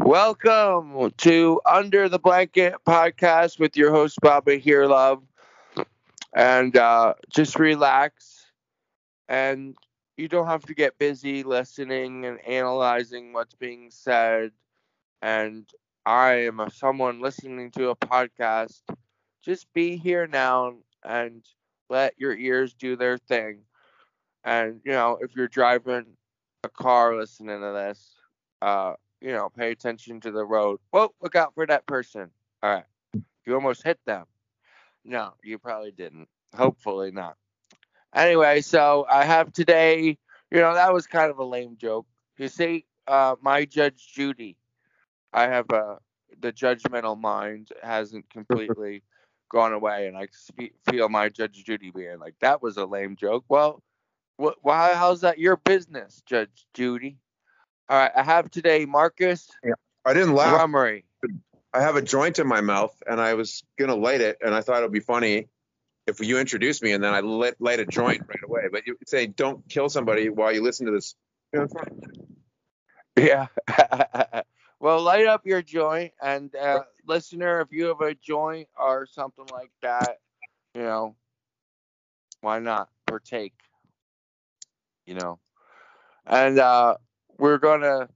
Welcome to Under the Blanket Podcast with your host, Baba Here Love. And just relax. And you don't have to get busy listening and analyzing what's being said. And I am someone listening to a podcast. Just be here now and let your ears do their thing. And, you know, if you're driving a car listening to this, you know, pay attention to the road. Whoa, look out for that person. All right. You almost hit them. No, you probably didn't. Hopefully not. Anyway, so I have today, you know, that was kind of a lame joke. You see, my Judge Judy, I have the judgmental mind hasn't completely gone away. And I feel my Judge Judy being like, that was a lame joke. Well, how's that your business, Judge Judy? All right, I have today Marcus. Yeah, I didn't laugh. Rummery. I have a joint in my mouth, and I was going to light it, and I thought it would be funny if you introduced me, and then I light a joint right away. But you say, don't kill somebody while you listen to this. Yeah. Well, light up your joint, and listener, if you have a joint or something like that, you know, why not partake? You know, and we're going to,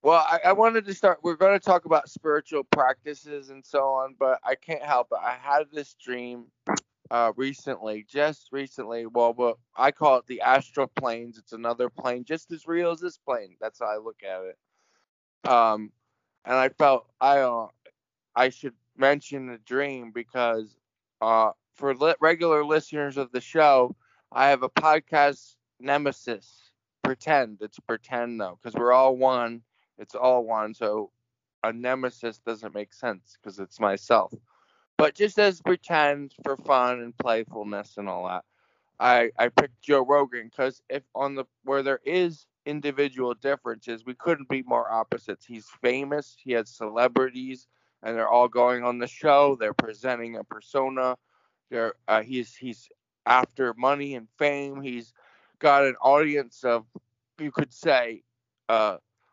well, I wanted to start, we're going to talk about spiritual practices and so on, but I can't help it. I had this dream recently. Well, I call it the astral planes. It's another plane, just as real as this plane. That's how I look at it. And I felt I should mention the dream because for regular listeners of the show, I have a podcast nemesis. Pretend though, because we're all one. It's all one. So a nemesis doesn't make sense because it's myself. But just as pretend for fun and playfulness and all that, I picked Joe Rogan because if on the where there is individual differences, we couldn't be more opposites. He's famous. He has celebrities, and they're all going on the show. They're presenting a persona. They're he's after money and fame. He's got an audience of, you could say,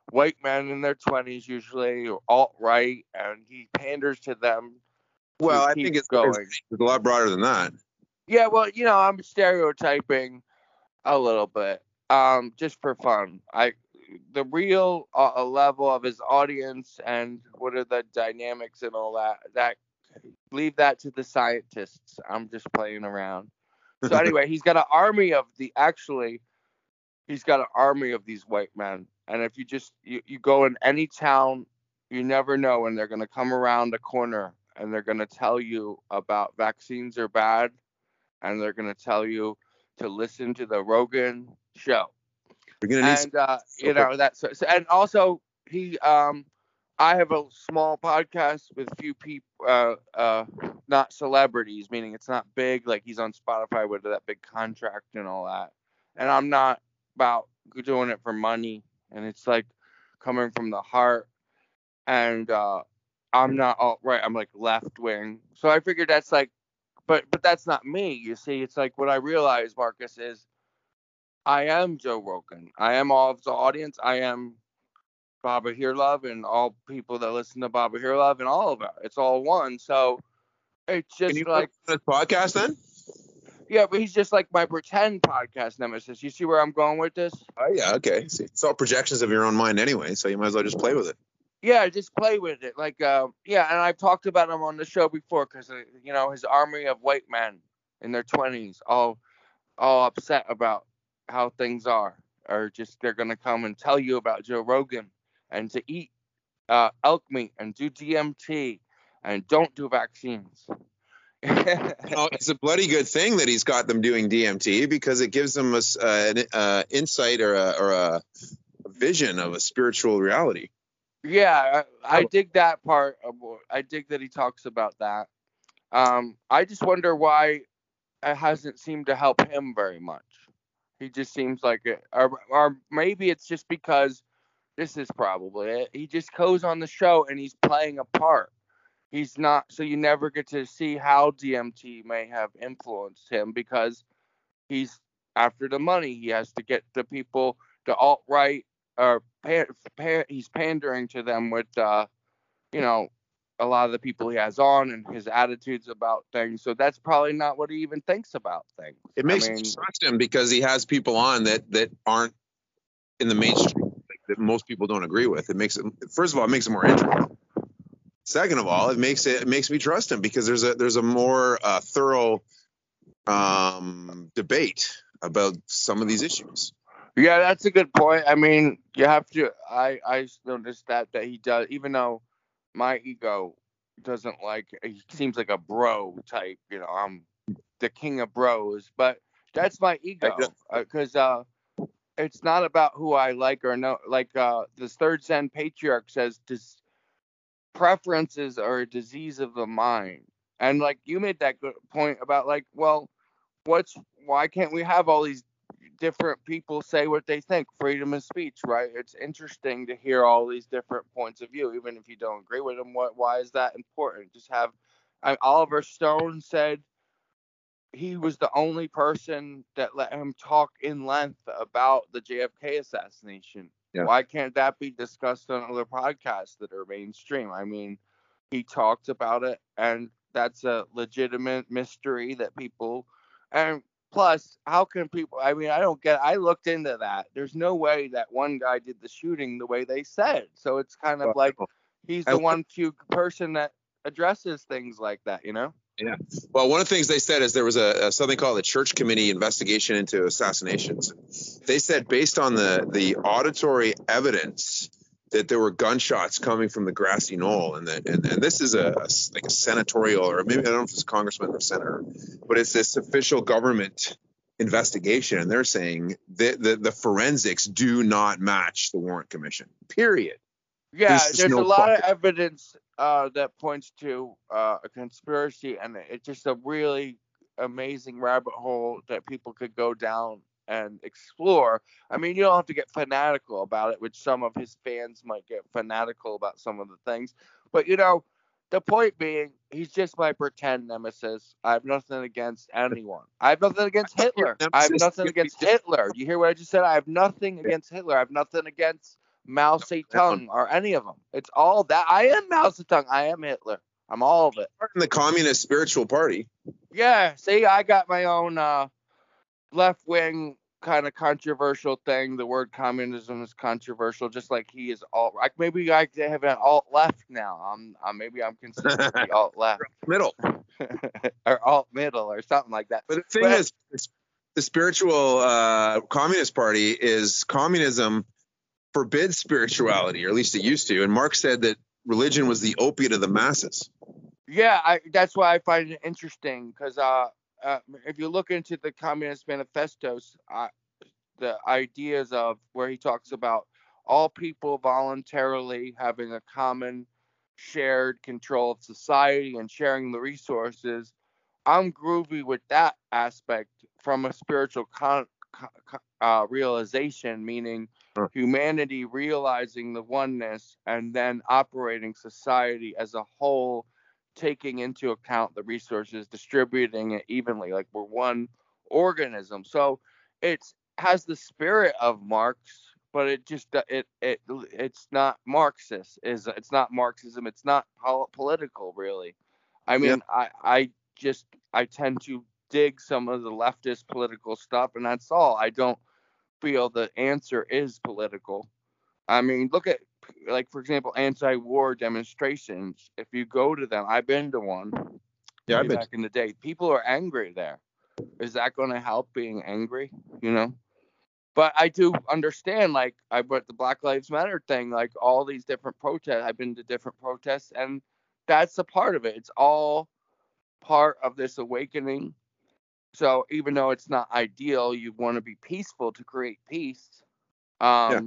white men in their 20s usually, or alt-right, and he panders to them. Well, I think it's a lot broader than that. Yeah, well, you know, I'm stereotyping a little bit, just for fun. The real level of his audience and what are the dynamics and all that, leave that to the scientists. I'm just playing around. So anyway, he's got an army of these white men. And if you just, you go in any town, you never know when they're going to come around the corner and they're going to tell you about vaccines are bad. And they're going to tell you to listen to the Rogan show. And also he, I have a small podcast with few people, not celebrities, meaning it's not big. Like he's on Spotify with that big contract and all that. And I'm not about doing it for money. And it's like coming from the heart. And I'm not alt-right. I'm like left wing. So I figured that's like, but that's not me. You see, it's like what I realized, Marcus, is I am Joe Rogan. I am all of the audience. I am Baba Here Love and all people that listen to Baba Here Love and all of it. It's all one. So it's just like this podcast then? Yeah, but he's just like my pretend podcast nemesis. You see where I'm going with this? Oh, yeah. Okay. See, it's all projections of your own mind anyway. So you might as well just play with it. Yeah, just play with it. Like, yeah. And I've talked about him on the show before because, you know, his army of white men in their 20s, all upset about how things are, or just they're going to come and tell you about Joe Rogan. And to eat elk meat and do DMT and don't do vaccines. Well, it's a bloody good thing that he's got them doing DMT because it gives them an insight or a vision of a spiritual reality. Yeah, I dig that part. I dig that he talks about that. I just wonder why it hasn't seemed to help him very much. He just seems like it. Or maybe it's just because this is probably it. He just goes on the show and he's playing a part. He's not, so you never get to see how DMT may have influenced him because he's after the money. He has to get the people, the alt-right he's pandering to them with, you know, a lot of the people he has on and his attitudes about things. So that's probably not what he even thinks about things. It makes me trust him because he has people on that aren't in the mainstream, like, that most people don't agree with. It makes it, first of all, it makes it more interesting. Second of all, it makes me trust him because there's a more thorough debate about some of these issues. Yeah, that's a good point. I mean, you have to. I noticed that he does, even though my ego doesn't like. He seems like a bro type. You know, I'm the king of bros, but that's my ego because it's not about who I like or no. Like the third Zen patriarch says, preferences are a disease of the mind, and like you made that good point about like, well, why can't we have all these different people say what they think? Freedom of speech, right? It's interesting to hear all these different points of view, even if you don't agree with them. Why is that important? Just have Oliver Stone said he was the only person that let him talk in length about the JFK assassination. Yeah. Why can't that be discussed on other podcasts that are mainstream? I mean, he talked about it, and that's a legitimate mystery that people and plus, how can people, I mean, I don't get, I looked into that. There's no way that one guy did the shooting the way they said. So it's kind of like he's the one few person that addresses things like that, you know? Yeah. Well, one of the things they said is there was a something called the Church Committee investigation into assassinations. They said based on the auditory evidence that there were gunshots coming from the grassy knoll, and this is like a senatorial, or maybe I don't know if it's a congressman or senator, but it's this official government investigation, and they're saying that the forensics do not match the Warren Commission. Period. Yeah, there's no a lot of evidence that points to a conspiracy, and it's just a really amazing rabbit hole that people could go down and explore. I mean, you don't have to get fanatical about it, which some of his fans might get fanatical about some of the things. But, you know, the point being, he's just my pretend nemesis. I have nothing against anyone. I have nothing against Hitler. I have nothing against Hitler. You hear what I just said? I have nothing against Hitler. I have nothing against Mao Zedong or any of them. It's all that. I am Mao Zedong. I am Hitler. I'm all of it. In the Communist Spiritual Party. Yeah. See, I got my own left-wing kind of controversial thing. The word communism is controversial, just like he is alt. Like maybe I have an alt-left now. Maybe I'm considered alt-left. Middle. Or alt-middle or something like that. But the thing is, the spiritual Communist Party is communism forbids spirituality, or at least it used to. And Marx said that religion was the opiate of the masses. Yeah, that's why I find it interesting because if you look into the Communist Manifestos, the ideas of where he talks about all people voluntarily having a common shared control of society and sharing the resources, I'm groovy with that aspect from a spiritual realization, meaning humanity realizing the oneness and then operating society as a whole, taking into account the resources, distributing it evenly, like we're one organism. So it has the spirit of Marx, but it just it's not Marxist. It's not Marxism. It's not political, really. I mean, yeah. I tend to dig some of the leftist political stuff, and that's all. I don't feel the answer is political. I mean, look at, like, for example, anti-war demonstrations. If you go to them, I've been to one. Yeah, I've been back in the day. People are angry there. Is that going to help being angry? You know. But I do understand. Like I brought the Black Lives Matter thing. Like all these different protests. I've been to different protests, and that's a part of it. It's all part of this awakening. So even though it's not ideal, you want to be peaceful to create peace. You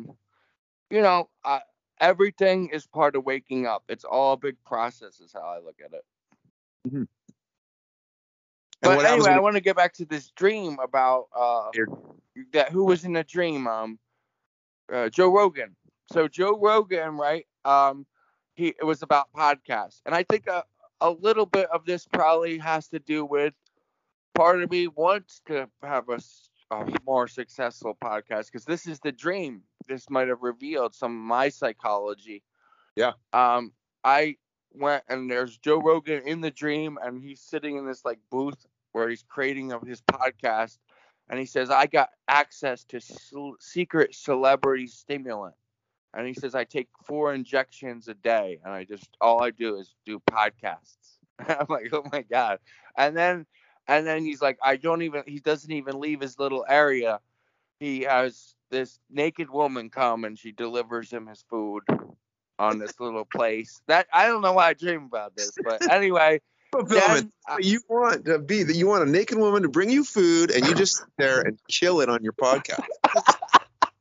know. Everything is part of waking up. It's all a big process is how I look at it. Mm-hmm. But anyway, I want to get back to this dream about that who was in a dream, Joe Rogan. So Joe Rogan, right, it was about podcasts. And I think a little bit of this probably has to do with part of me wants to have a a more successful podcast, because this is the dream. This might have revealed some of my psychology. Yeah. I went, and there's Joe Rogan in the dream, and he's sitting in this like booth where he's creating his podcast, and he says, I got access to secret celebrity stimulant. And he says, I take 4 injections a day, and all I do is do podcasts. I'm like, oh my God. And then he's like, he doesn't even leave his little area. He has this naked woman come, and she delivers him his food on this little place. That, I don't know why I dream about this, but anyway. Then, you want a naked woman to bring you food, and you just sit there and chill it on your podcast.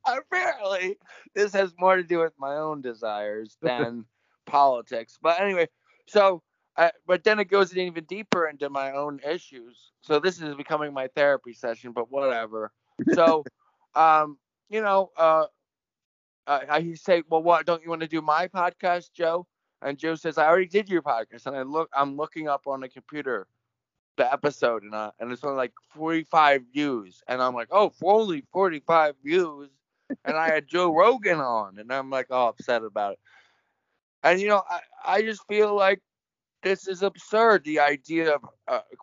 Apparently, this has more to do with my own desires than politics. But anyway, but then it goes even deeper into my own issues. So this is becoming my therapy session, but whatever. So, he say, well, what, don't you want to do my podcast, Joe? And Joe says, I already did your podcast. And I'm looking up on the computer the episode, and it's only like 45 views. And I'm like, oh, only 45 views. And I had Joe Rogan on, and I'm like all upset about it. And, I just feel like this is absurd. The idea of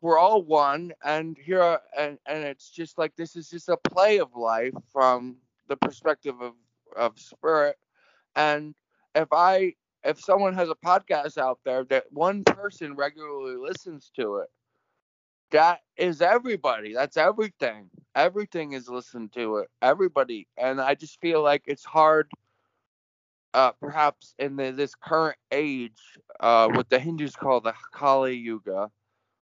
we're all one, and here, and it's just like, this is just a play of life from the perspective of spirit. And if someone has a podcast out there that one person regularly listens to it, that is everybody. That's everything. Everything is listened to it. Everybody. And I just feel like it's hard, perhaps in this current age, what the Hindus call the Kali Yuga,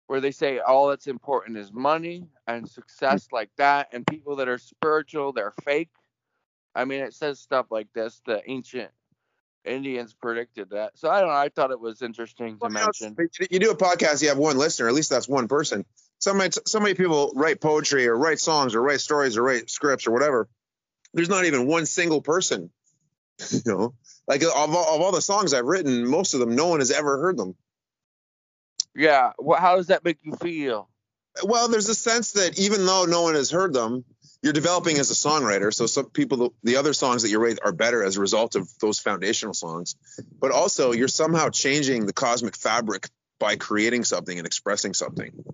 where they say all that's important is money and success like that. And people that are spiritual, they're fake. I mean, it says stuff like this. The ancient Indians predicted that. So I don't know. I thought it was interesting to mention. You do a podcast, you have one listener. At least that's one person. So many people write poetry or write songs or write stories or write scripts or whatever. There's not even one single person. Like of all the songs I've written, most of them, no one has ever heard them. Yeah. Well, how does that make you feel? Well, there's a sense that even though no one has heard them, you're developing as a songwriter. So some people, the other songs that you write are better as a result of those foundational songs. But also, you're somehow changing the cosmic fabric by creating something and expressing something.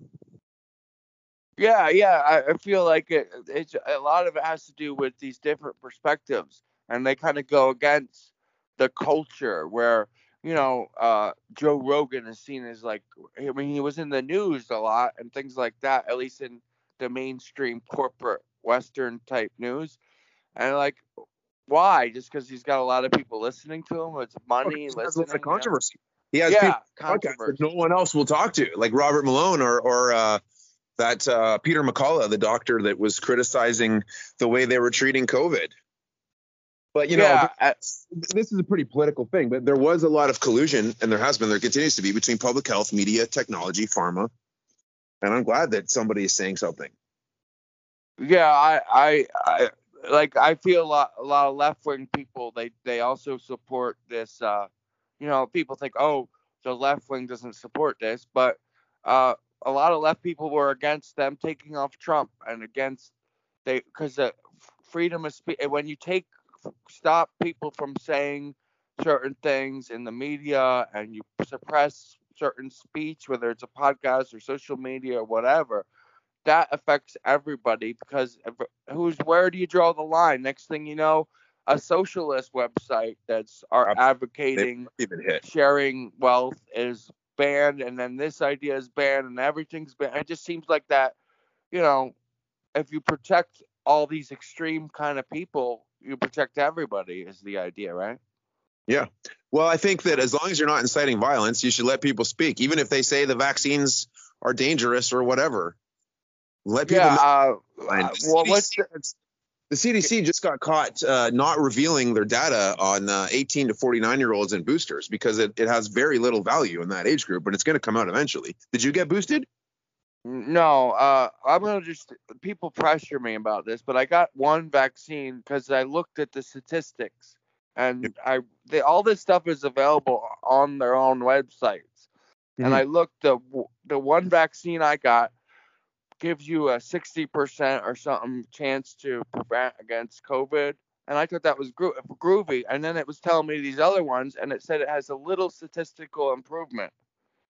Yeah. I feel like it's a lot of it has to do with these different perspectives, and they kind of go against the culture where, Joe Rogan is seen as like, I mean, he was in the news a lot and things like that, at least in the mainstream corporate Western type news. And like, why? Just because he's got a lot of people listening to him? It's money. That's the controversy. He has people that no one else will talk to, like Robert Malone or Peter McCullough, the doctor that was criticizing the way they were treating COVID. But, this is a pretty political thing, but there was a lot of collusion, and there has been, there continues to be, between public health, media, technology, pharma. And I'm glad that somebody is saying something. Yeah, I feel a lot of left-wing people, they also support this, people think, oh, the left-wing doesn't support this, but a lot of left people were against them taking off Trump and because the freedom of speech, when you stop people from saying certain things in the media and you suppress certain speech, whether it's a podcast or social media or whatever, that affects everybody, because where do you draw the line? Next thing you know, a socialist website that's advocating sharing wealth is banned, and then this idea is banned, and everything's banned. It just seems like that, if you protect all these extreme kind of people, you protect everybody is the idea, right? Yeah. Well, I think that as long as you're not inciting violence, you should let people speak, even if they say the vaccines are dangerous or whatever. Let people the CDC just got caught not revealing their data on 18 to 49-year-olds and boosters, because it has very little value in that age group, but it's going to come out eventually. Did you get boosted? No, I'm going to people pressure me about this, but I got one vaccine because I looked at the statistics, and all this stuff is available on their own websites. Mm-hmm. And I looked, the one vaccine I got gives you a 60% or something chance to prevent against COVID. And I thought that was groovy. And then it was telling me these other ones, and it said it has a little statistical improvement.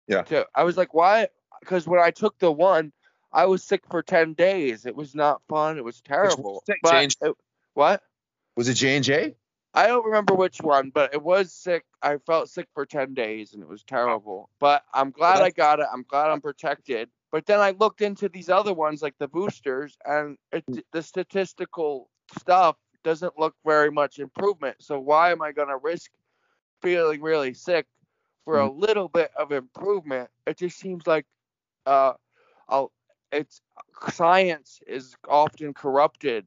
Yeah. So I was like, why? Because when I took the one, I was sick for 10 days. It was not fun. It was terrible. What? Was it J&J? I don't remember which one, but it was sick. I felt sick for 10 days, and it was terrible. But I'm glad I got it. I'm glad I'm protected. But then I looked into these other ones, like the boosters, and the statistical stuff doesn't look very much improvement. So why am I going to risk feeling really sick for a little bit of improvement? It just seems like science is often corrupted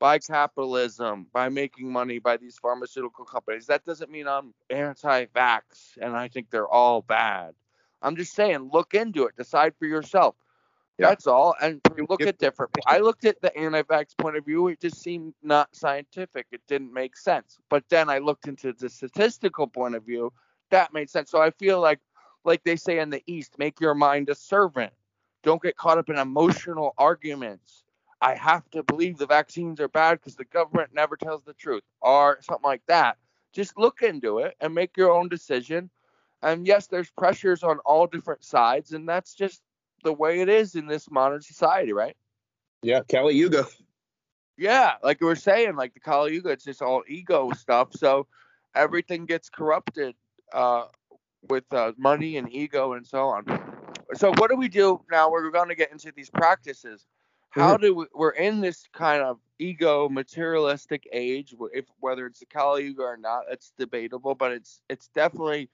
by capitalism, by making money by these pharmaceutical companies. That doesn't mean I'm anti-vax and I think they're all bad. I'm just saying, look into it. Decide for yourself. Yeah. That's all. And look at different. I looked at the anti-vax point of view. It just seemed not scientific. It didn't make sense. But then I looked into the statistical point of view. That made sense. So I feel like they say in the East, make your mind a servant. Don't get caught up in emotional arguments. I have to believe the vaccines are bad because the government never tells the truth or something like that. Just look into it and make your own decision. And yes, there's pressures on all different sides. And that's just the way it is in this modern society, right? Yeah. Kali Yuga. Yeah. Like we were saying, like the Kali Yuga, it's just all ego stuff. So everything gets corrupted with money and ego and so on. So what do we do now? We're going to get into these practices. How do we're in this kind of ego materialistic age, whether it's the Kali Yuga or not, it's debatable, but it's definitely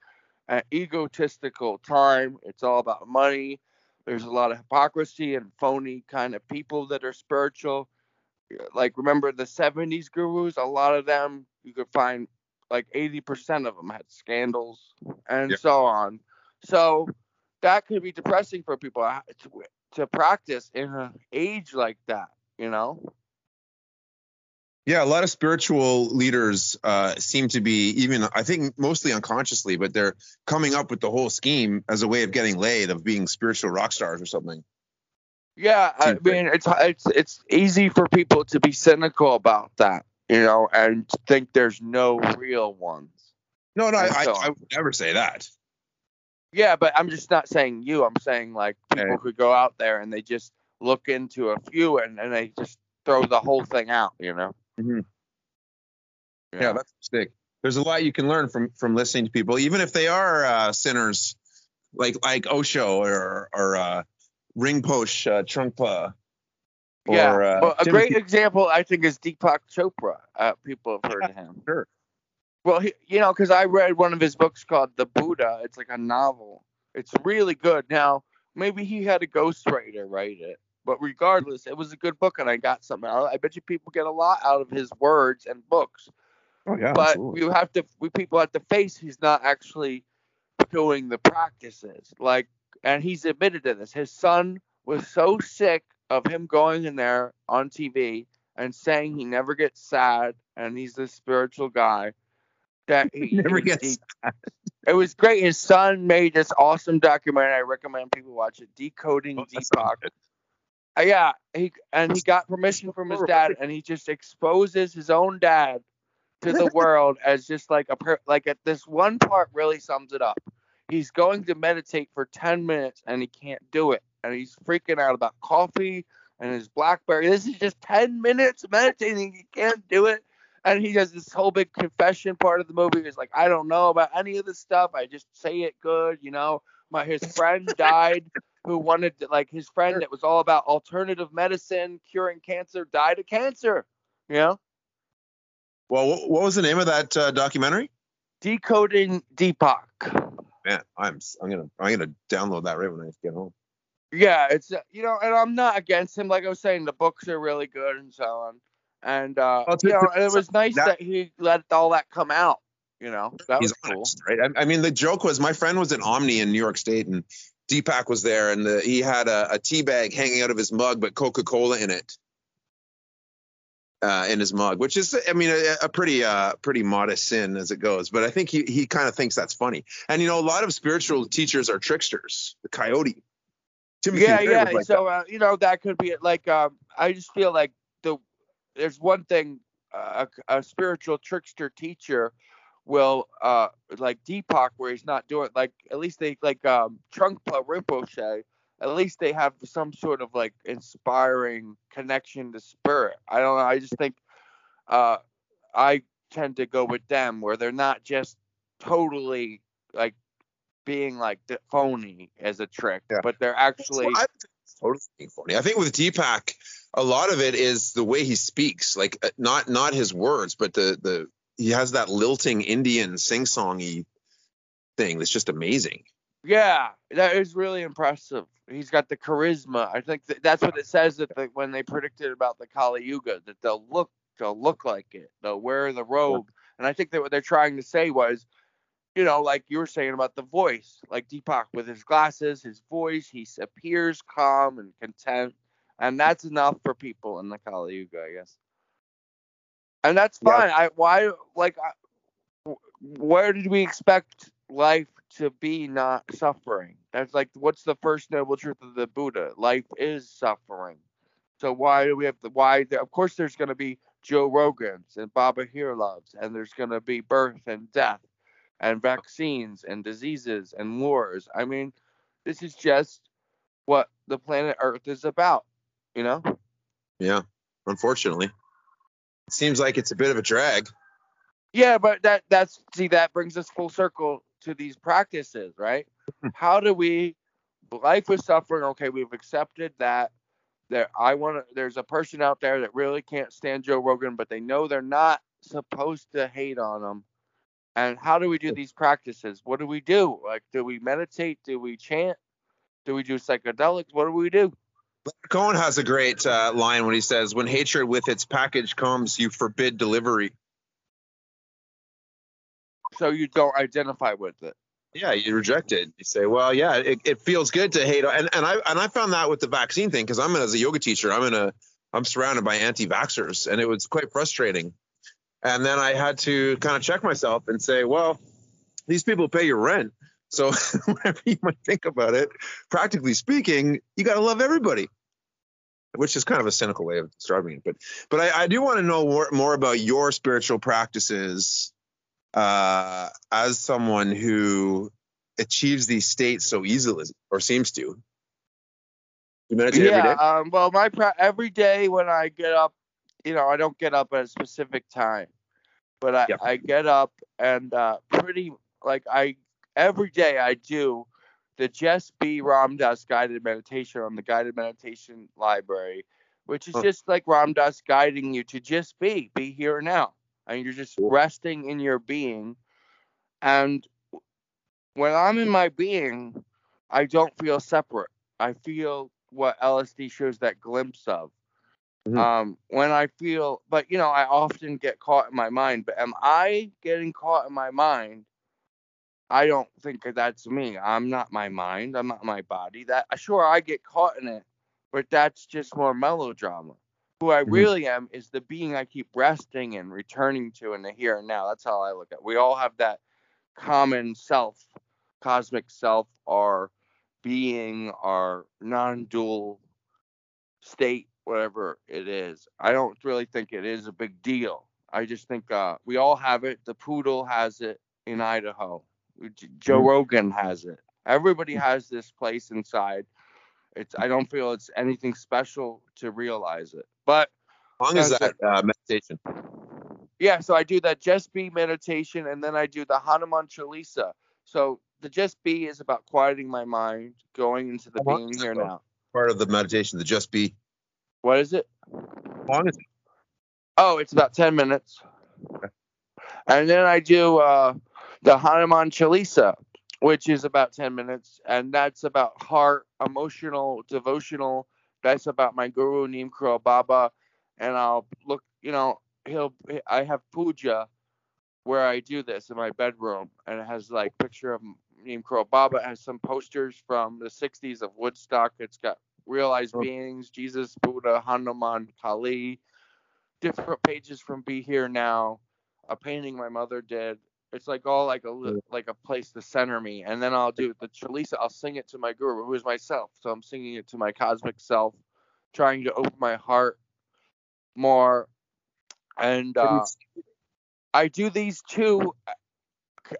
an egotistical time. It's all about money. There's a lot of hypocrisy and phony kind of people that are spiritual. Like, remember the 70s gurus, a lot of them, you could find like 80% of them had scandals and so on. So that could be depressing for people. To practice in an age like that, you know? Yeah, a lot of spiritual leaders seem to be, even I think mostly unconsciously, but they're coming up with the whole scheme as a way of getting laid, of being spiritual rock stars or something. Yeah, I mean, it's easy for people to be cynical about that, you know, and think there's no real ones. No, I would never say that. Yeah, but I'm just not saying you. I'm saying like people could go out there and they just look into a few and they just throw the whole thing out, you know? Mm-hmm. Yeah, that's a mistake. There's a lot you can learn from listening to people, even if they are sinners, like Osho or Rinpoche, Trungpa. Well, a great example, I think, is Deepak Chopra. People have heard of him. Sure. Well, you know, because I read one of his books called The Buddha. It's like a novel. It's really good. Now, maybe he had a ghostwriter write it. But regardless, it was a good book, and I got something out of it. I bet you people get a lot out of his words and books. Oh, yeah. But absolutely. People have to face he's not actually doing the practices. Like, and he's admitted to this. His son was so sick of him going in there on TV and saying he never gets sad, and he's this spiritual guy. It was great. His son made this awesome documentary. I recommend people watch it. Decoding Deepak. He got permission from his dad, and he just exposes his own dad to the world as just like at this one part really sums it up. He's going to meditate for 10 minutes and he can't do it, and he's freaking out about coffee and his BlackBerry. This is just 10 minutes meditating. He can't do it. And he does this whole big confession part of the movie. He's like, I don't know about any of this stuff. I just say it good, you know. His friend died who wanted to, like, his friend that was all about alternative medicine, curing cancer, died of cancer, you know. Well, what was the name of that documentary? Decoding Deepak. Man, I'm gonna download that right when I get home. Yeah, it's you know, and I'm not against him. Like I was saying, the books are really good and so on. And it was nice that he let all that come out. You know, that was cool, honest, right? I mean, the joke was my friend was in Omni in New York State, and Deepak was there, and he had a tea bag hanging out of his mug, but Coca-Cola in it, in his mug, which is, I mean, a pretty modest sin as it goes. But I think he kind of thinks that's funny. And you know, a lot of spiritual teachers are tricksters. The coyote. Timothy Leary was like so, that. That could be like, I just feel like there's one thing a spiritual trickster teacher will, like Deepak, where he's not doing, like, at least they, like Trungpa Rinpoche, at least they have some sort of like inspiring connection to spirit. I don't know. I just think I tend to go with them where they're not just totally like being like phony as a trick, but they're actually totally phony. I think with Deepak, a lot of it is the way he speaks, like not his words, but the he has that lilting Indian sing-songy thing that's just amazing. Yeah, that is really impressive. He's got the charisma. I think that's what it says that when they predicted about the Kali Yuga, that they'll look like it. They'll wear the robe. And I think that what they're trying to say was, like you were saying about the voice, like Deepak with his glasses, his voice, he appears calm and content. And that's enough for people in the Kali Yuga, I guess. And that's fine. Yeah. Where did we expect life to be not suffering? That's like, what's the first noble truth of the Buddha? Life is suffering. So why do we have of course there's going to be Joe Rogans and Baba Here Loves, and there's going to be birth and death and vaccines and diseases and wars. I mean, this is just what the planet Earth is about, Yeah, unfortunately. It seems like it's a bit of a drag. Yeah, but that brings us full circle to these practices, right? How do we life with suffering? Okay, we've accepted that. There's a person out there that really can't stand Joe Rogan, but they know they're not supposed to hate on him. And how do we do these practices? What do we do? Like, do we meditate? Do we chant? Do we do psychedelics? What do we do? Cohen has a great line when he says, "When hatred with its package comes, you forbid delivery." So you don't identify with it. Yeah, you reject it. You say, well, yeah, it feels good to hate. And I found that with the vaccine thing, because as a yoga teacher, I'm surrounded by anti-vaxxers, and it was quite frustrating. And then I had to kind of check myself and say, well, these people pay your rent. So whatever you might think about it, practically speaking, you got to love everybody, which is kind of a cynical way of describing it. But I do want to know more about your spiritual practices as someone who achieves these states so easily, or seems to. You meditate every day? Every day when I get up, I don't get up at a specific time, but I get up and every day I do the Just Be Ram Dass Guided Meditation on the Guided Meditation Library, which is just like Ram Dass guiding you to just be here now. And you're just resting in your being. And when I'm in my being, I don't feel separate. I feel what LSD shows that glimpse of. Mm-hmm. When I feel, I often get caught in my mind. But am I getting caught in my mind? I don't think that's me. I'm not my mind. I'm not my body. I get caught in it, but that's just more melodrama. Who I really am is the being I keep resting and returning to in the here and now. That's how I look at it. We all have that common self, cosmic self, our being, our non-dual state, whatever it is. I don't really think it is a big deal. I just think we all have it. The poodle has it in Idaho. Joe Rogan has it. Everybody has this place inside. I don't feel it's anything special to realize it. But how long is that meditation? Yeah, so I do that Just Be meditation, and then I do the Hanuman Chalisa. So the Just Be is about quieting my mind, going into the being here now. Part of the meditation, the Just Be. What is it? How long is it? Oh, it's about 10 minutes. Okay. And then I do the Hanuman Chalisa, which is about 10 minutes, and that's about heart, emotional, devotional. That's about my guru, Neem Karoli Baba, and I'll look, I have puja where I do this in my bedroom, and it has, like, picture of Neem Karoli Baba. It has some posters from the 60s of Woodstock. It's got realized beings, Jesus, Buddha, Hanuman, Kali, different pages from Be Here Now, a painting my mother did, It's like all like a place to center me. And then I'll do the Chalisa. I'll sing it to my guru, who is myself. So I'm singing it to my cosmic self, trying to open my heart more. And I do these two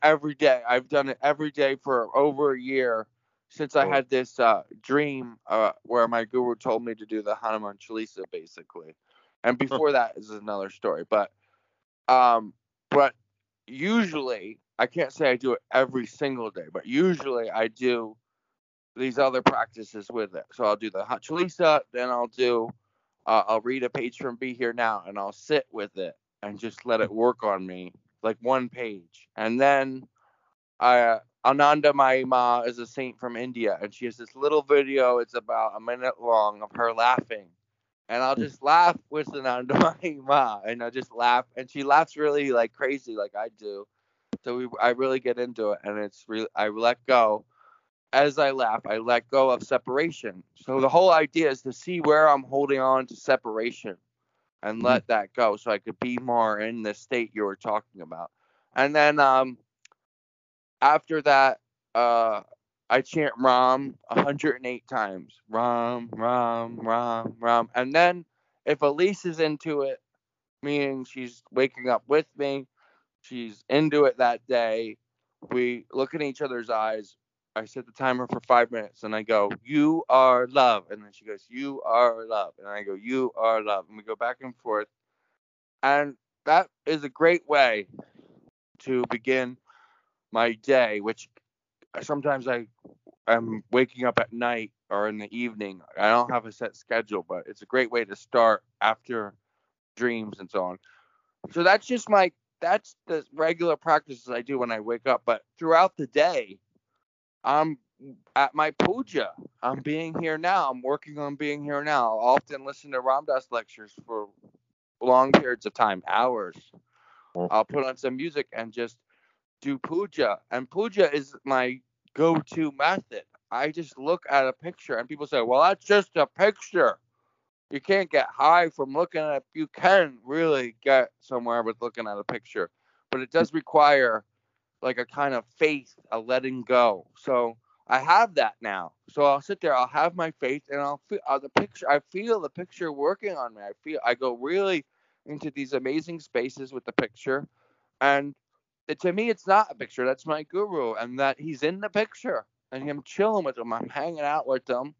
every day. I've done it every day for over a year since I had this dream where my guru told me to do the Hanuman Chalisa, basically. And before that is another story. But usually, I can't say I do it every single day, but usually I do these other practices with it. So I'll do the Chalisa, then I'll read a page from Be Here Now, and I'll sit with it and just let it work on me, like one page. And then Anandamayi Ma is a saint from India, and she has this little video. It's about a minute long of her laughing. And I'll just laugh with Anandamayi Ma, and I'll just laugh. And she laughs really like crazy, like I do. So I really get into it, and I let go. As I laugh, I let go of separation. So the whole idea is to see where I'm holding on to separation and let that go, so I could be more in the state you were talking about. And then after that, I chant Ram 108 times. Ram, Ram, Ram, Ram. And then if Elise is into it, meaning she's waking up with me, she's into it that day, we look in each other's eyes. I set the timer for 5 minutes, and I go, "You are love." And then she goes, "You are love." And I go, "You are love." And we go back and forth. And that is a great way to begin my day, which sometimes I'm waking up at night or in the evening. I don't have a set schedule, but it's a great way to start after dreams and so on. So that's the regular practices I do when I wake up. But throughout the day, I'm at my puja. I'm being here now. I'm working on being here now. I'll often listen to Ram Dass lectures for long periods of time, hours. I'll put on some music and just do puja. And puja is my go-to method. I just look at a picture, and people say, "Well, that's just a picture. You can't get high from looking at it." You can really get somewhere with looking at a picture, but it does require like a kind of faith, a letting go. So I have that now. So I'll sit there, I'll have my faith, and I'll feel the picture. I feel the picture working on me. I go really into these amazing spaces with the picture. And to me, it's not a picture. That's my guru, and that he's in the picture, and I'm chilling with him. I'm hanging out with him,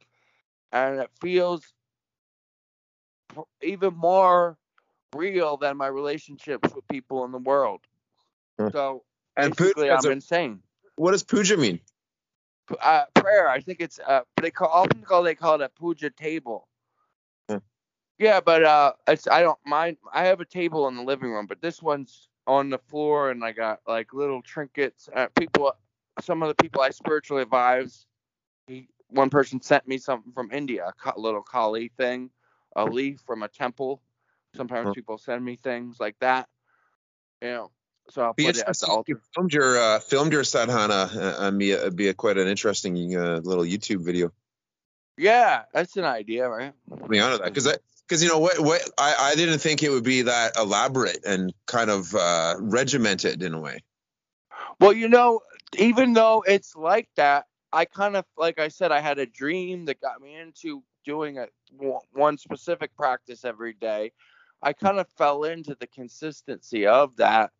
and it feels even more real than my relationships with people in the world. So. And puja, I'm insane. What does puja mean? Prayer. I think it's they call it a puja table. Yeah, but I don't mind. I have a table in the living room, but this one's on the floor, and I got like little trinkets. Some of the people I spiritually advise. One person sent me something from India, a little Kali thing, a leaf from a temple. Sometimes people send me things like that, you know. So I'll put it at the altar. You filmed your sadhana. It'd be quite an interesting little YouTube video. Yeah, that's an idea, right? Let me honor that, because you know what I didn't think it would be that elaborate and kind of regimented in a way. Well, you know, even though it's like that, I kind of, like I said, I had a dream that got me into doing one specific practice every day. I kind of fell into the consistency of that.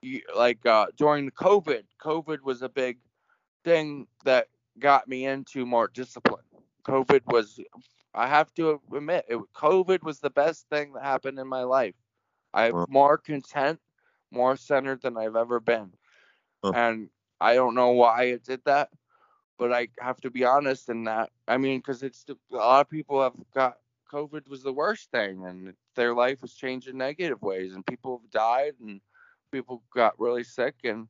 During the COVID was a big thing that got me into more discipline. I have to admit, COVID was the best thing that happened in my life. I'm more content, more centered than I've ever been. And I don't know why it did that, but I have to be honest in that. I mean, because a lot of people have got COVID was the worst thing, and their life was changed in negative ways, and people have died, and people got really sick, and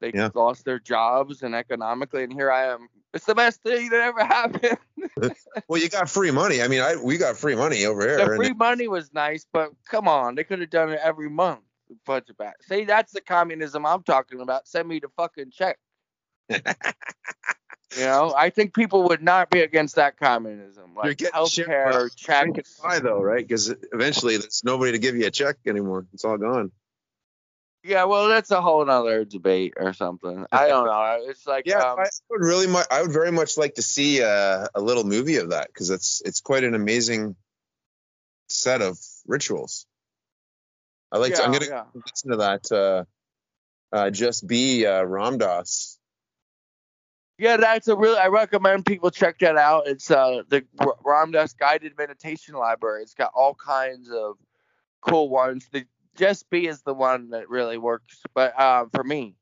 they lost their jobs and economically. And here I am. It's the best thing that ever happened. Well, you got free money. I mean, we got free money over here. The free money was nice, but come on, they could have done it every month. Budget back. See, that's the communism I'm talking about. Send me the fucking check. You know, I think people would not be against that communism. Like healthcare, check. It's fine though, right? Because eventually, there's nobody to give you a check anymore. It's all gone. Yeah, well, that's a whole nother debate or something. I don't know. It's like, yeah, I would very much like to see a little movie of that, because it's quite an amazing set of rituals. I'm gonna listen to that. Just Be Ram Dass. Yeah, that's I recommend people check that out. It's the Ram Dass Guided Meditation Library. It's got all kinds of cool ones. The Just Be is the one that really works, but for me.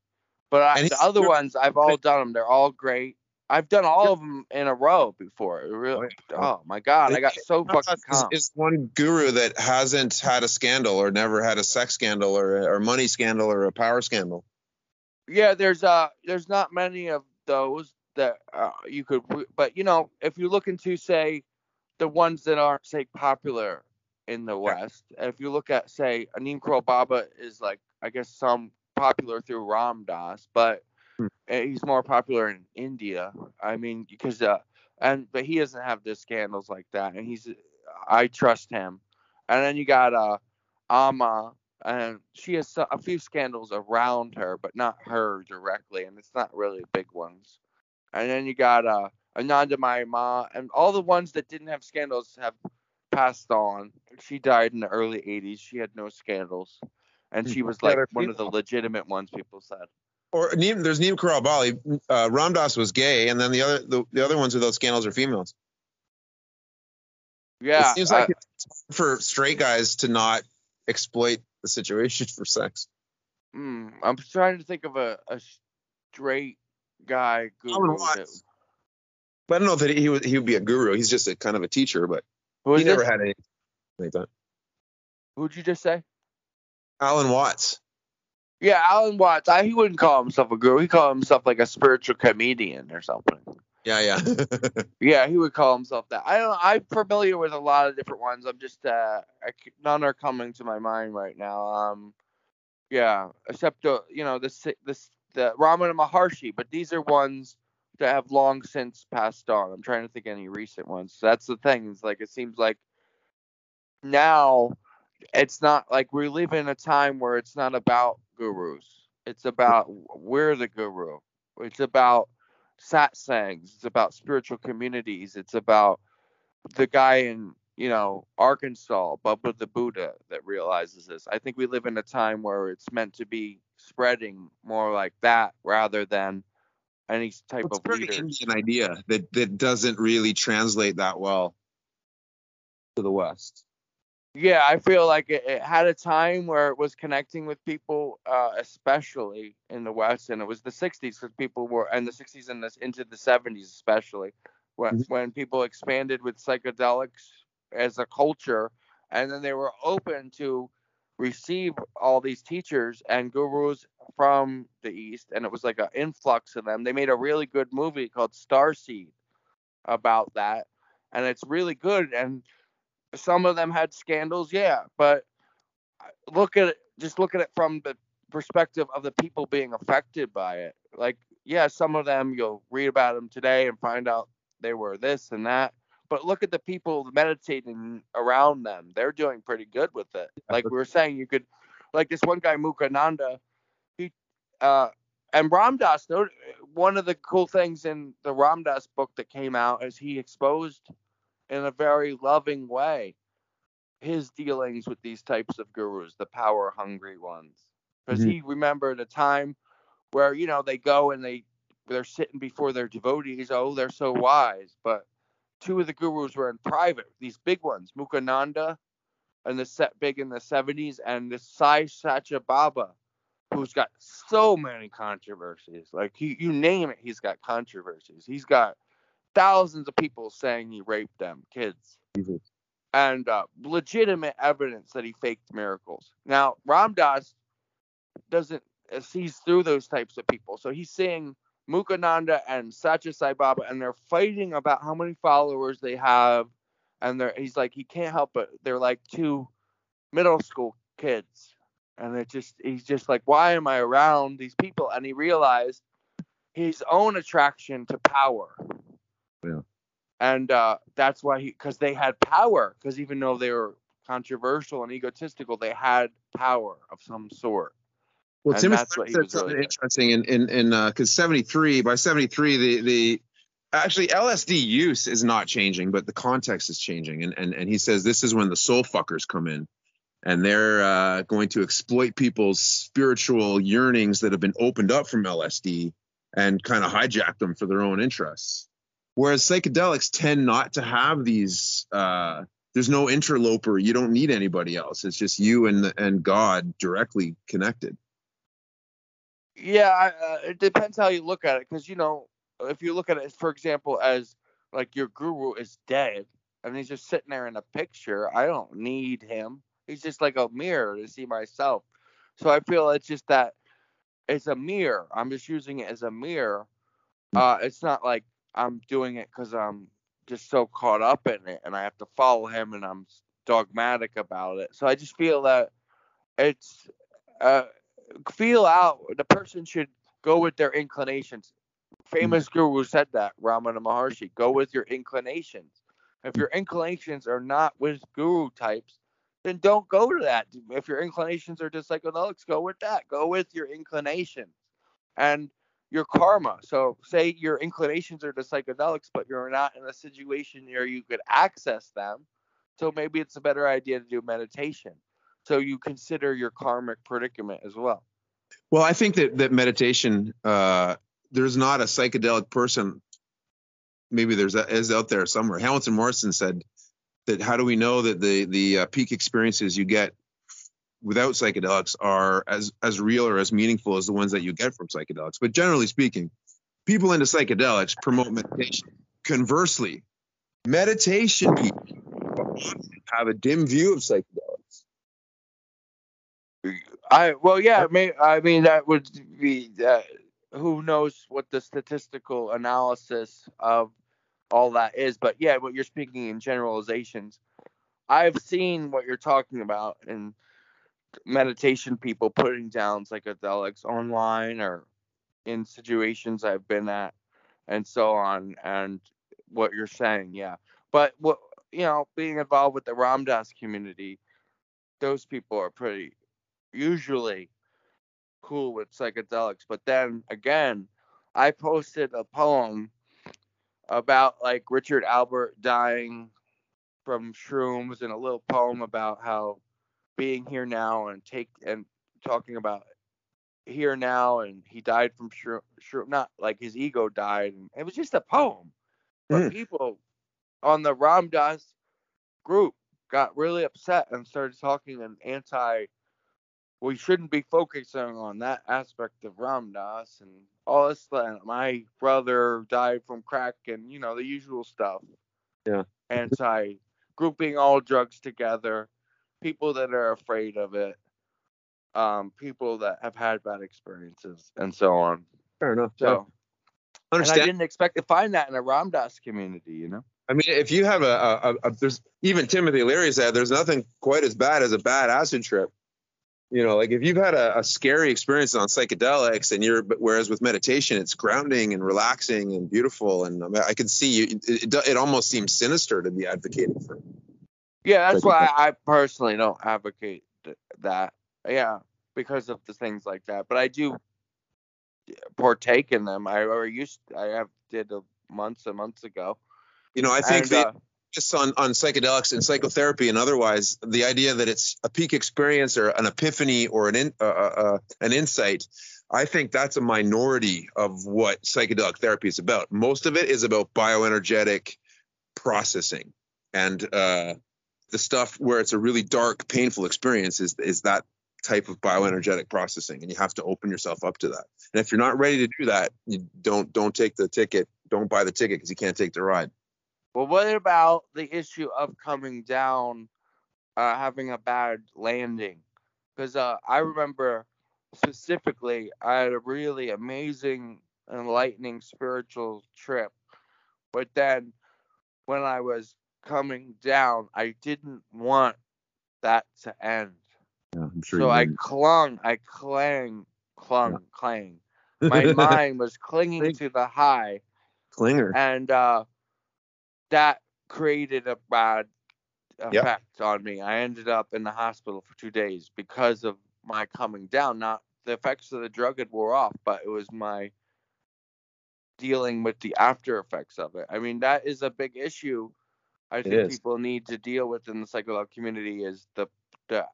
But the other ones, I've all done them. They're all great. I've done all of them in a row before. Really, oh my God, I got so fucking calm. It's one guru that hasn't had a scandal or never had a sex scandal or money scandal or a power scandal. Yeah, there's not many of those that you could, but you know, if you look into, say, the ones that aren't, say, popular in the West, and if you look at, say, Neem Karoli Baba is, like, I guess some popular through Ram Dass, but he's more popular in India. I mean, because but he doesn't have the scandals like that, and I trust him. And then you got Amma, and she has a few scandals around her, but not her directly, and it's not really big ones. And then you got Anandamayi Ma, and all the ones that didn't have scandals have passed on. She died in the early 80s. She had no scandals, and she was like one of the legitimate ones, people said. Or there's Neem Karoli Baba. Ram Dass was gay, and then the other ones without scandals are females. Yeah, it seems like it's hard for straight guys to not exploit the situation for sex. I'm trying to think of a straight guy guru. Alan Watts. But I don't know that he would be a guru. He's just a kind of a teacher, but he never had anything like that. Who'd you just say? Alan Watts. Yeah, Alan Watts. He wouldn't call himself a guru. He'd call himself like a spiritual comedian or something. Yeah. Yeah, he would call himself that. I'm familiar with a lot of different ones. I'm just none are coming to my mind right now. Yeah, except the Ramana Maharshi. But these are ones that have long since passed on. I'm trying to think of any recent ones. So that's the thing. It's like, it seems like now it's not like we live in a time where it's not about gurus. It's about we're the guru. It's about satsangs. It's about spiritual communities. It's about the guy in, Arkansas, Bubba the Buddha, that realizes this. I think we live in a time where it's meant to be spreading more like that rather than any type of leader. It's a pretty Indian idea that doesn't really translate that well to the West. Yeah, I feel like it had a time where it was connecting with people, especially in the West, and it was the 60s, because people were in the 60s and into the 70s, especially when people expanded with psychedelics as a culture, and then they were open to receive all these teachers and gurus from the East, and it was like an influx of them. They made a really good movie called Starseed about that, and it's really good, and some of them had scandals, yeah, but look at it from the perspective of the people being affected by it. Like, yeah, some of them, you'll read about them today and find out they were this and that, but look at the people meditating around them. They're doing pretty good with it. Like we were saying, you could, like this one guy, Muktananda, and Ram Dass, one of the cool things in the Ram Dass book that came out is he exposed in a very loving way his dealings with these types of gurus, the power hungry ones, because he remembered a time where they go and they're sitting before their devotees, they're so wise, but two of the gurus were in private, these big ones, Muktananda and the set big in the 70s, and this Satya Sai Baba, who's got so many controversies, like you name it, he's got controversies, he's got thousands of people saying he raped them, kids, and legitimate evidence that he faked miracles. Now, Ram Dass doesn't sees through those types of people. So he's seeing Muktananda and Satya Sai Baba, and they're fighting about how many followers they have. And he's like, he can't help it. They're like two middle school kids. And he's just like, why am I around these people? And he realized his own attraction to power. Yeah. And that's why because they had power, because even though they were controversial and egotistical, they had power of some sort. Well, Timothy said something really interesting because 73, by 73, the actually LSD use is not changing, but the context is changing. And he says this is when the soul fuckers come in, and they're going to exploit people's spiritual yearnings that have been opened up from LSD and kind of hijack them for their own interests. Whereas psychedelics tend not to have these, there's no interloper. You don't need anybody else. It's just you and God directly connected. Yeah, it depends how you look at it, because, you know, if you look at it, for example, as like your guru is dead and he's just sitting there in a picture, I don't need him. He's just like a mirror to see myself. So I feel it's just that it's a mirror. I'm just using it as a mirror. It's not like I'm doing it because I'm just so caught up in it and I have to follow him and I'm dogmatic about it. So I just feel that it's feel out. The person should go with their inclinations. Famous guru said that, Ramana Maharshi, go with your inclinations. If your inclinations are not with guru types, then don't go to that. If your inclinations are just psychedelics, go with that. Go with your inclinations and your karma. So say your inclinations are to psychedelics, but you're not in a situation where you could access them. So maybe it's a better idea to do meditation. So you consider your karmic predicament as well. Well, I think that meditation, there's not a psychedelic person. Maybe is out there somewhere. Hamilton Morrison said that how do we know that the peak experiences you get without psychedelics are as real or as meaningful as the ones that you get from psychedelics? But generally speaking, people into psychedelics promote meditation. Conversely, meditation people have a dim view of psychedelics. That would be that. Who knows what the statistical analysis of all that is, but yeah, what you're speaking in generalizations. I've seen what you're talking about in meditation people putting down psychedelics online or in situations I've been at and so on, and what you're saying, yeah. But what, you know, being involved with the Ram Dass community, those people are pretty usually cool with psychedelics. But then again, I posted a poem about like Richard Alpert dying from shrooms and a little poem about how being here now and talking about here now, and he died from shroom, not like his ego died. And it was just a poem. But people on the Ram Dass group got really upset and started talking an we shouldn't be focusing on that aspect of Ram Dass and all this. My brother died from crack and, you know, the usual stuff. Yeah. Grouping all drugs together, people that are afraid of it, people that have had bad experiences and so on. Fair enough. So, yeah. And I didn't expect to find that in a Ram Dass community, you know? I mean, if you have there's even Timothy Leary said, there's nothing quite as bad as a bad acid trip. You know, like if you've had a scary experience on psychedelics whereas with meditation, it's grounding and relaxing and beautiful. And I can see you, it almost seems sinister to be advocating for. Yeah, that's why I personally don't advocate that. Yeah, because of the things like that. But I do partake in them. I did months and months ago. You know, I think that. Just on psychedelics and psychotherapy and otherwise, the idea that it's a peak experience or an epiphany or an insight, I think that's a minority of what psychedelic therapy is about. Most of it is about bioenergetic processing, and the stuff where it's a really dark, painful experience is that type of bioenergetic processing, and you have to open yourself up to that. And if you're not ready to do that, you don't take the ticket, don't buy the ticket because you can't take the ride. Well, what about the issue of coming down, having a bad landing? Because I remember specifically, I had a really amazing, enlightening spiritual trip. But then when I was coming down, I didn't want that to end. Yeah, I'm sure. So I clung. My mind was clinging to the high. Clinger. And, that created a bad effect on me. I ended up in the hospital for 2 days because of my coming down, not the effects of the drug had wore off, but it was my dealing with the after effects of it. I mean, that is a big issue I think people need to deal with in the psychedelic community, is the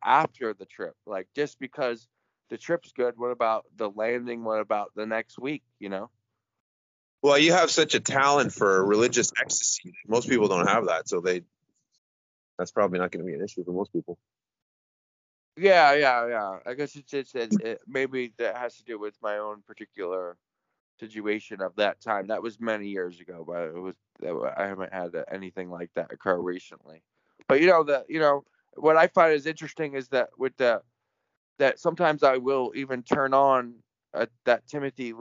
after the trip. Like, just because the trip's good, what about the landing? What about the next week, you know? Well, you have such a talent for religious ecstasy. Most people don't have that, so that's probably not going to be an issue for most people. Yeah. I guess it's just it, maybe that has to do with my own particular situation of that time. That was many years ago, but I haven't had anything like that occur recently. But what I find is interesting is that that sometimes I will even turn on that Timothy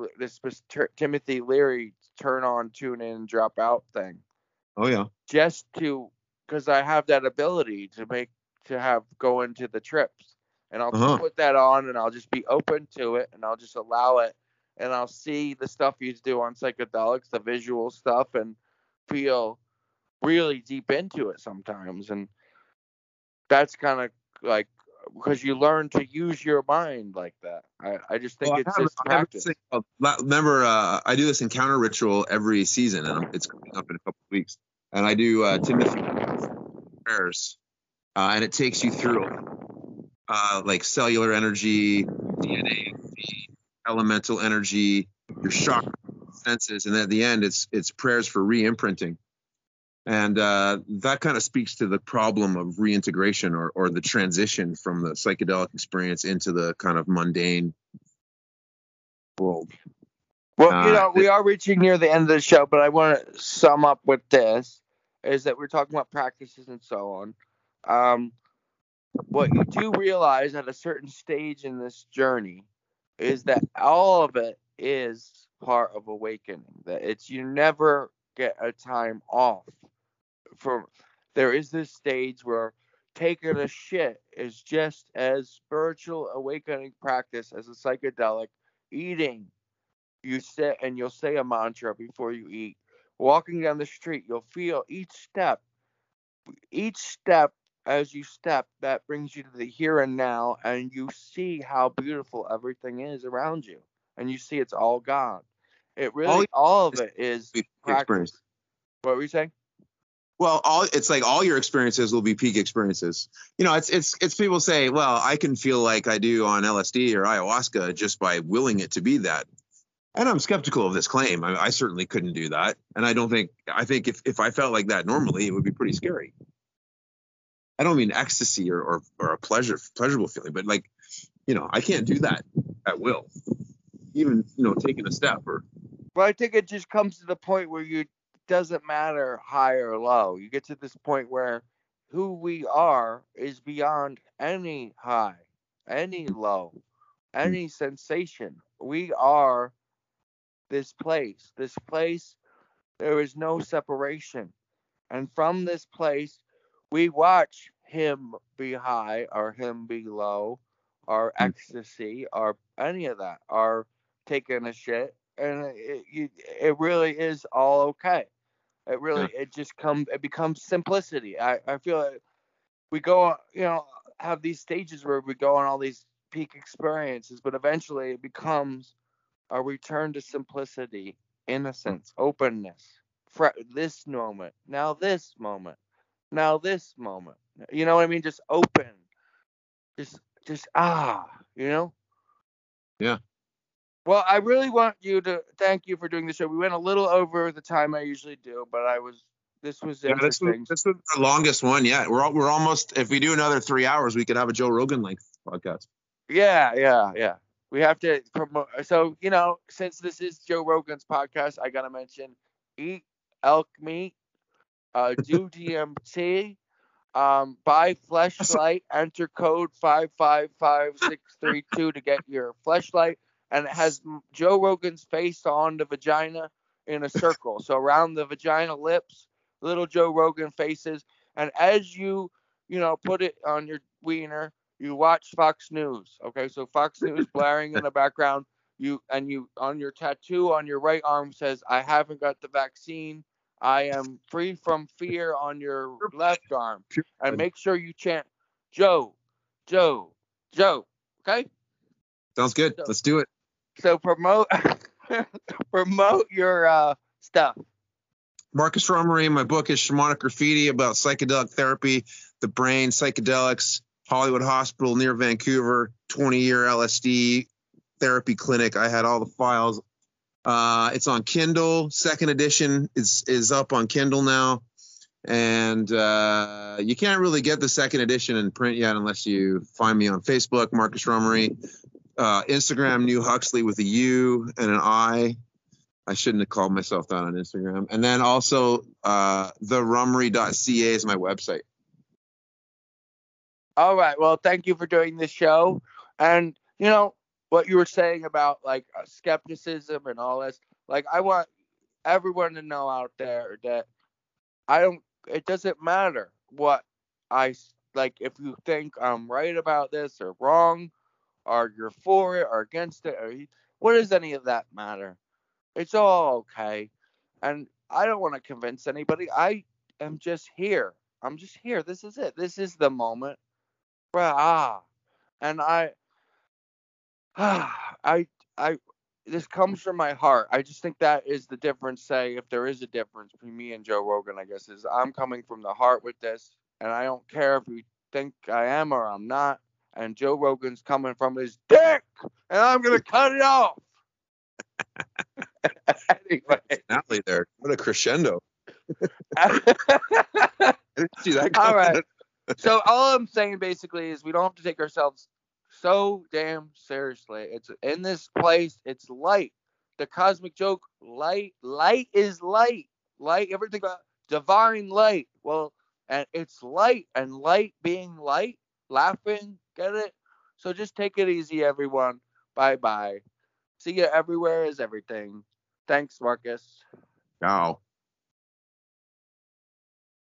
Leary turn on, tune in, drop out thing. Oh yeah. Just to, because I have that ability to go into the trips, and I'll put that on, and I'll just be open to it, and I'll just allow it, and I'll see the stuff you do on psychedelics, the visual stuff, and feel really deep into it sometimes. And that's kind of like, because you learn to use your mind like that. I just think it's just practice. Remember, I do this encounter ritual every season, and it's coming up in a couple of weeks. And I do Timothy prayers, and it takes you through like cellular energy, DNA, elemental energy, your chakra senses, and at the end, it's prayers for re-imprinting. And that kind of speaks to the problem of reintegration or the transition from the psychedelic experience into the kind of mundane world. Well, we are reaching near the end of the show, but I want to sum up with this, is that we're talking about practices and so on. What you do realize at a certain stage in this journey is that all of it is part of awakening, that it's, you never get a time off. There is this stage where taking a shit is just as spiritual awakening practice as a psychedelic. Eating, you sit and you'll say a mantra before you eat. Walking down the street, you'll feel each step as you step, that brings you to the here and now, and you see how beautiful everything is around you, and you see it's all God. It really, all of it is practice. What were you saying? Well, it's like all your experiences will be peak experiences. You know, it's people say, well, I can feel like I do on LSD or ayahuasca just by willing it to be that. And I'm skeptical of this claim. I certainly couldn't do that. And I think if I felt like that normally, it would be pretty scary. I don't mean ecstasy or a pleasurable feeling, but like, you know, I can't do that at will, even, you know, taking a step or. Well, I think it just comes to the point where doesn't matter high or low. You get to this point where who we are is beyond any high, any low, any sensation. We are this place. There is no separation. And from this place, we watch him be high or him be low or ecstasy or any of that, or taking a shit. And it really is all okay. It really, it just becomes simplicity. I feel like we go, you know, have these stages where we go on all these peak experiences, but eventually it becomes a return to simplicity, innocence, openness, this moment, now this moment. You know what I mean? Just open, just you know? Yeah. Well, I really want you to thank you for doing the show. We went a little over the time I usually do, but this was interesting. This was the longest one yet. We're almost, if we do another 3 hours, we could have a Joe Rogan length podcast. Yeah. We have to promote. So, you know, since this is Joe Rogan's podcast, I gotta mention eat elk meat, do DMT, buy Fleshlight, enter code 555632 to get your Fleshlight. And it has Joe Rogan's face on the vagina in a circle. So around the vagina lips, little Joe Rogan faces. And as you put it on your wiener, you watch Fox News. Okay, so Fox News blaring in the background. You on your tattoo on your right arm says, I haven't got the vaccine. I am free from fear on your left arm. And make sure you chant, Joe, Joe, Joe. Okay? Sounds good. So, let's do it. So promote your stuff. Marcus Rummery, my book is Shamanic Graffiti, about psychedelic therapy, the brain, psychedelics, Hollywood Hospital near Vancouver, 20-year LSD therapy clinic. I had all the files. It's on Kindle. Second edition is up on Kindle now. And you can't really get the second edition in print yet unless you find me on Facebook, Marcus Rummery. Instagram, New Huxley with a U and an I. I shouldn't have called myself that on Instagram. And then also theremmery.ca is my website. All right. Well, thank you for doing this show. And, you know, what you were saying about, like, skepticism and all this, like, I want everyone to know out there that it doesn't matter what I, like, if you think I'm right about this or wrong, or you're for it or against it, or what does any of that matter? It's all okay. And I don't want to convince anybody. I am just here. I'm just here. This is it. This is the moment. And I this comes from my heart. I just think that is the difference, say, if there is a difference between me and Joe Rogan, I guess, is I'm coming from the heart with this, and I don't care if you think I am or I'm not, and Joe Rogan's coming from his dick, and I'm going to cut it off. Anyway. Finale there. What a crescendo. I didn't see that coming. All right. So all I'm saying basically is we don't have to take ourselves so damn seriously. It's in this place. It's light. The cosmic joke, light. Light is light. Light, everything about divine light. Well, and it's light, and light being light, laughing, get it? So just take it easy, everyone. Bye-bye. See you everywhere is everything. Thanks, Marcus. Ciao.